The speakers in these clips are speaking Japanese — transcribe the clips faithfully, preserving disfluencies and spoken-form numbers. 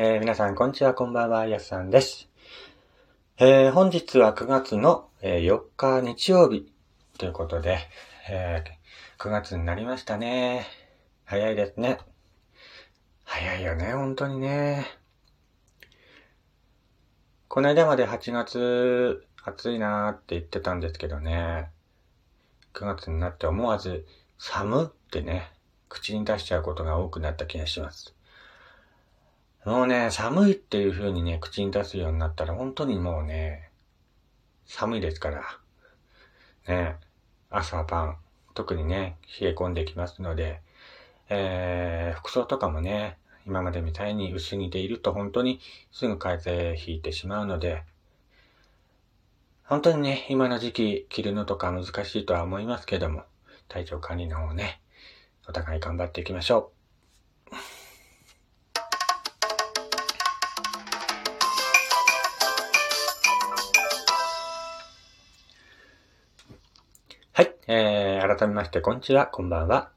えー、皆さんこんにちは、こんばんは、やすさんです。えー、本日はくがつのよっか日曜日ということで、えー、くがつになりましたね。早いですね。早いよね、本当にね。この間まではちがつ暑いなーって言ってたんですけどね、くがつになって思わず寒ってね、口に出しちゃうことが多くなった気がします。もうね、寒いっていう風にね、口に出すようになったら本当にもうね、寒いですから。ね、朝晩、特にね、冷え込んできますので、えー、服装とかもね、今までみたいに薄着でいると本当にすぐ風邪ひいてしまうので、本当にね、今の時期着るのとか難しいとは思いますけども、体調管理の方ね、お互い頑張っていきましょう。はい、えー、改めましてこんにちは、こんばんは、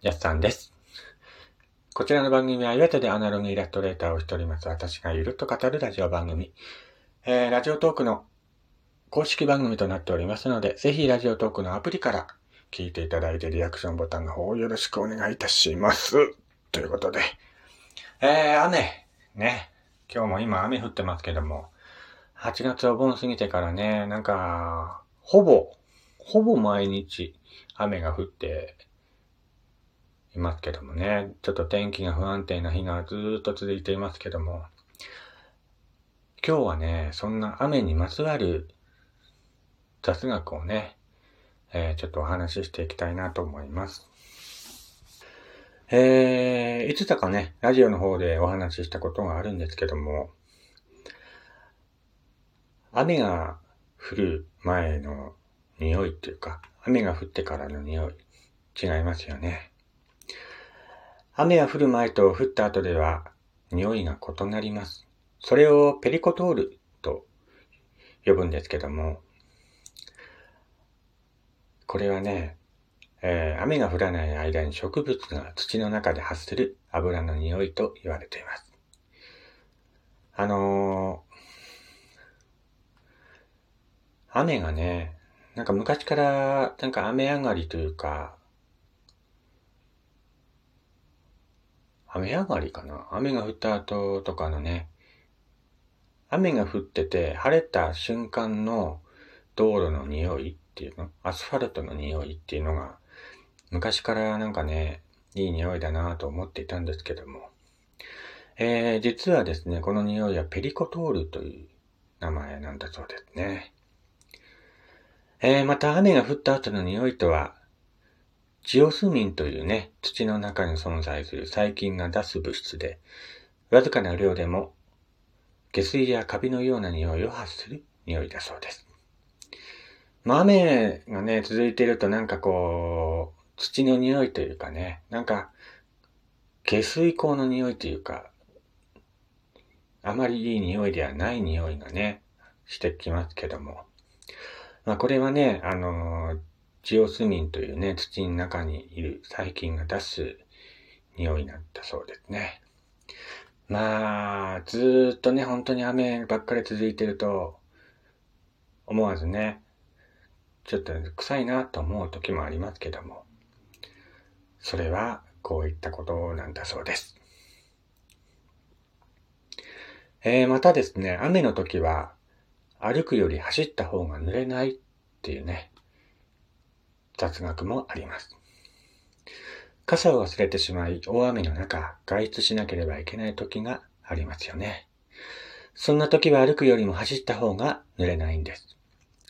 やすさんです。こちらの番組は岩手でアナログイラストレーターをしております私がゆるっと語るラジオ番組、えー、ラジオトークの公式番組となっておりますので、ぜひラジオトークのアプリから聞いていただいてリアクションボタンの方をよろしくお願いいたします。ということで、えー、雨ね、今日も今雨降ってますけども、はちがつお盆過ぎてからね、なんかほぼほぼ毎日雨が降っていますけどもね、ちょっと天気が不安定な日がずーっと続いていますけども、今日はね、そんな雨にまつわる雑学をね、えー、ちょっとお話ししていきたいなと思います。えー、いつだかね、ラジオの方でお話ししたことがあるんですけども、雨が降る前の匂いっていうか、雨が降ってからの匂い、違いますよね。雨が降る前と降った後では、匂いが異なります。それをペリコトールと呼ぶんですけども、これはね、えー、雨が降らない間に植物が土の中で発する油の匂いと言われています。あのー、雨がね、なんか昔からなんか雨上がりというか、雨上がりかな、雨が降った後とかのね、雨が降ってて晴れた瞬間の道路の匂いっていうの、アスファルトの匂いっていうのが昔からなんかね、いい匂いだなぁと思っていたんですけども、えー、実はですね、この匂いはペリコトールという名前なんだそうですね。えー、また雨が降った後の匂いとはジオスミンというね、土の中に存在する細菌が出す物質で、わずかな量でも下水やカビのような匂いを発する匂いだそうです。まあ、雨がね、続いているとなんかこう、土の匂いというかね、なんか、下水口の匂いというか、あまりいい匂いではない匂いがね、してきますけども。まあ、これはね、あの、ジオスミンというね、土の中にいる細菌が出す匂いなんだそうですね。まあ、ずーっとね、本当に雨ばっかり続いてると、思わずね、ちょっと臭いなと思う時もありますけども、それはこういったことなんだそうです。えー、またですね、雨の時は歩くより走った方が濡れないっていうね、雑学もあります。傘を忘れてしまい、大雨の中、外出しなければいけない時がありますよね。そんな時は歩くよりも走った方が濡れないんです。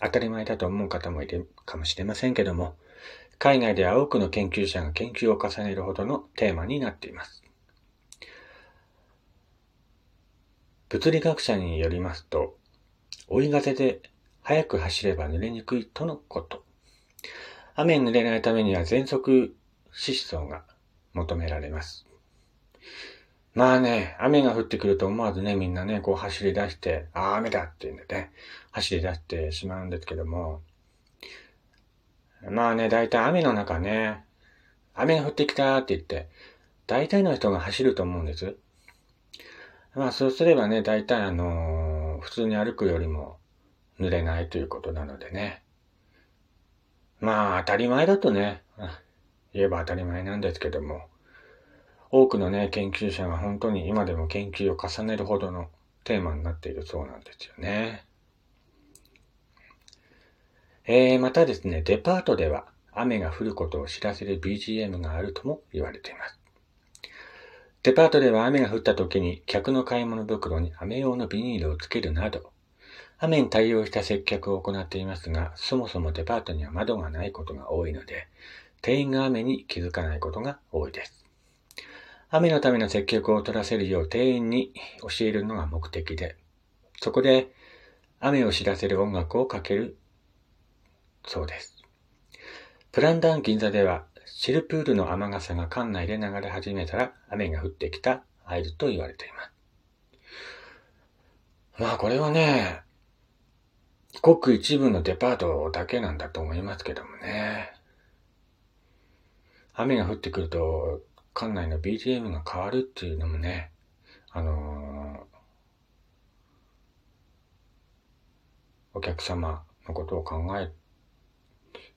当たり前だと思う方もいるかもしれませんけども、海外では多くの研究者が研究を重ねるほどのテーマになっています。物理学者によりますと、追い風で速く走れば濡れにくいとのこと。雨に濡れないためには全速疾走が求められます。まあね、雨が降ってくると思わずね、みんなね、こう走り出して、ああ、雨だっていうんでね、走り出してしまうんですけども、まあね、大体雨の中ね、雨が降ってきたって言って、大体の人が走ると思うんです。まあそうすればね、大体あのー、普通に歩くよりも濡れないということなのでね。まあ当たり前だとね、言えば当たり前なんですけども、多くのね、研究者は本当に今でも研究を重ねるほどのテーマになっているそうなんですよね。えー、またですね、デパートでは雨が降ることを知らせる ビージーエム があるとも言われています。デパートでは雨が降った時に客の買い物袋に雨用のビニールをつけるなど、雨に対応した接客を行っていますが、そもそもデパートには窓がないことが多いので、店員が雨に気づかないことが多いです。雨のための接客を取らせるよう店員に教えるのが目的で、そこで雨を知らせる音楽をかけるそうです。プランダン銀座では、シルプールの雨傘が館内で流れ始めたら雨が降ってきた合図と言われています。まあこれはね、ごく一部のデパートだけなんだと思いますけどもね。雨が降ってくると館内の ビージーエム が変わるっていうのもね、あのー、お客様のことを考え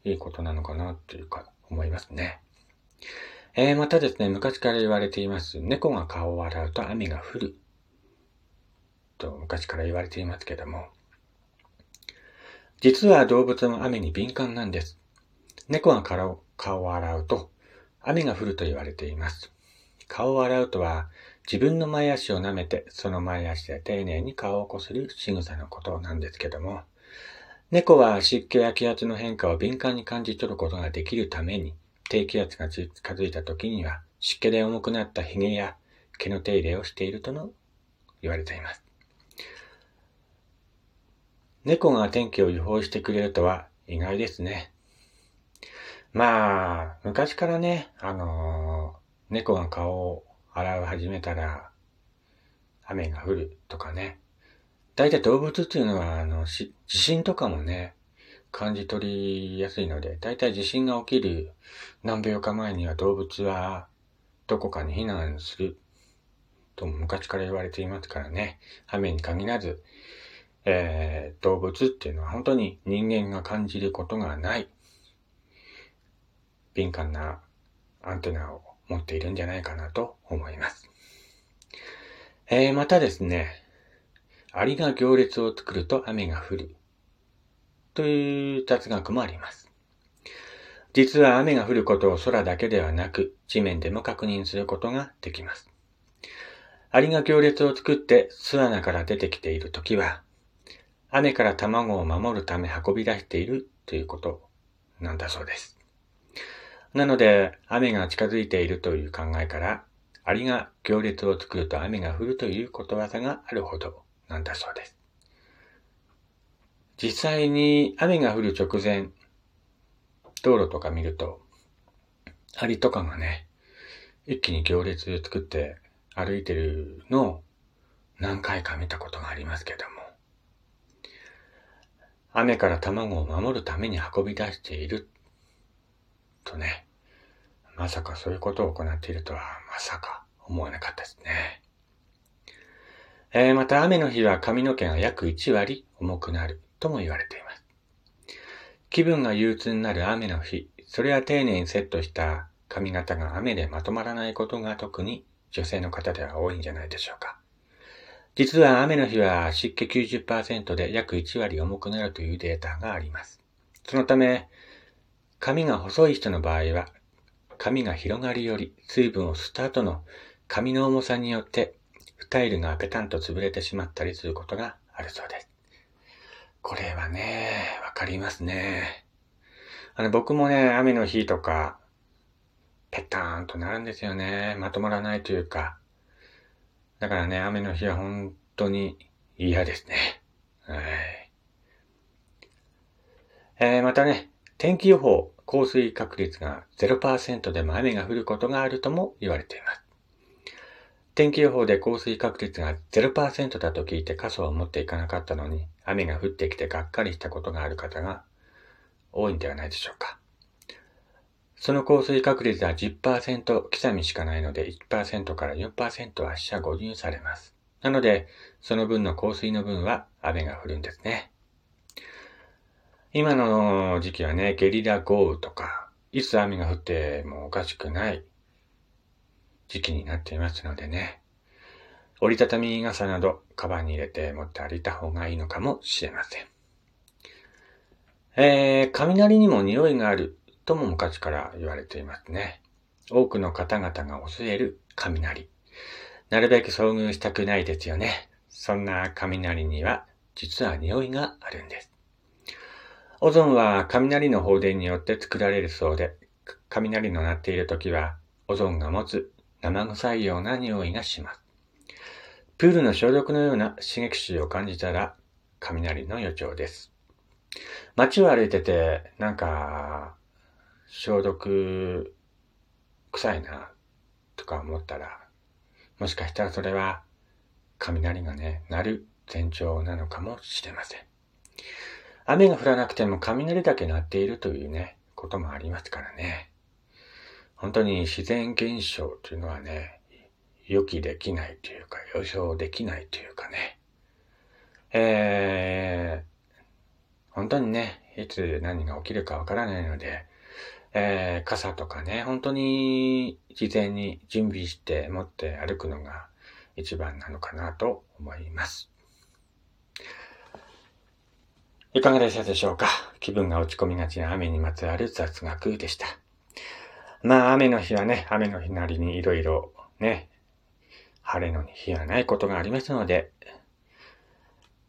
ていいことなのかなっていうか、思いますね。えー、またですね、昔から言われています猫が顔を洗うと雨が降ると昔から言われていますけども、実は動物も雨に敏感なんです。猫が顔を洗うと雨が降ると言われています。顔を洗うとは自分の前足を舐めてその前足で丁寧に顔をこする仕草のことなんですけども、猫は湿気や気圧の変化を敏感に感じ取ることができるために、低気圧が近づいた時には湿気で重くなったひげや毛の手入れをしているとの言われています。猫が天気を予報してくれるとは意外ですね。まあ昔からね、あのー、猫が顔を洗い始めたら雨が降るとかね。大体動物っていうのは、あの、地震とかもね、感じ取りやすいので、大体地震が起きる何秒か前には動物はどこかに避難するとも昔から言われていますからね、雨に限らず、えー、動物っていうのは本当に人間が感じることがない、敏感なアンテナを持っているんじゃないかなと思います。えー、またですね、アリが行列を作ると雨が降るという雑学もあります。実は雨が降ることを空だけではなく地面でも確認することができます。アリが行列を作って巣穴から出てきているときは、雨から卵を守るため運び出しているということなんだそうです。なので雨が近づいているという考えから、アリが行列を作ると雨が降るということわざがあるほど、なんだそうです。実際に雨が降る直前、道路とか見ると、アリとかがね、一気に行列作って歩いてるのを何回か見たことがありますけども、雨から卵を守るために運び出しているとね、まさかそういうことを行っているとはまさか思わなかったですね。えー、また雨の日は髪の毛が約いちわり重くなるとも言われています。気分が憂鬱になる雨の日、それは丁寧にセットした髪型が雨でまとまらないことが特に女性の方では多いんじゃないでしょうか。実は雨の日は湿気 きゅうじゅっパーセント で約いちわり重くなるというデータがあります。そのため、髪が細い人の場合は、髪が広がるより水分を吸った後の髪の重さによって、スタイルがペタンと潰れてしまったりすることがあるそうです。これはね、わかりますね。あの、僕もね、雨の日とか、ペターンとなるんですよね。まとまらないというか。だからね、雨の日は本当に嫌ですね。はい。えー、またね、天気予報、降水確率が ゼロパーセント でも雨が降ることがあるとも言われています。天気予報で降水確率が ゼロパーセント だと聞いて傘を持っていかなかったのに雨が降ってきてがっかりしたことがある方が多いんではないでしょうか。その降水確率は じゅっパーセント 刻みしかないので いちパーセント から よんパーセント は死者誤入されます。なので、その分の降水の分は雨が降るんですね。今の時期はね、ゲリラ豪雨とか、いつ雨が降ってもおかしくない時期になっていますのでね、折りたたみ傘などカバンに入れて持って歩いた方がいいのかもしれません。えー、雷にも匂いがあるとも昔から言われていますね。多くの方々が恐れる雷。なるべく遭遇したくないですよね。そんな雷には実は匂いがあるんです。オゾンは雷の放電によって作られるそうで、雷の鳴っている時はオゾンが持つ生臭いような匂いがします。プールの消毒のような刺激臭を感じたら雷の予兆です。街を歩いててなんか消毒臭いなとか思ったら、もしかしたらそれは雷がね、鳴る前兆なのかもしれません。雨が降らなくても雷だけ鳴っているというね、こともありますからね。本当に自然現象というのはね、予期できないというか予想できないというかね、えー、本当にね、いつ何が起きるかわからないので、えー、傘とかね、本当に事前に準備して持って歩くのが一番なのかなと思います。いかがでしたでしょうか。気分が落ち込みがちな雨にまつわる雑学でした。まあ雨の日はね、雨の日なりにいろいろね、晴れの日はないことがありますので、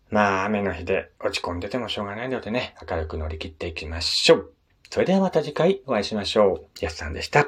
まあ雨の日で落ち込んでてもしょうがないのでね、明るく乗り切っていきましょう。それではまた次回お会いしましょう。やすさんでした。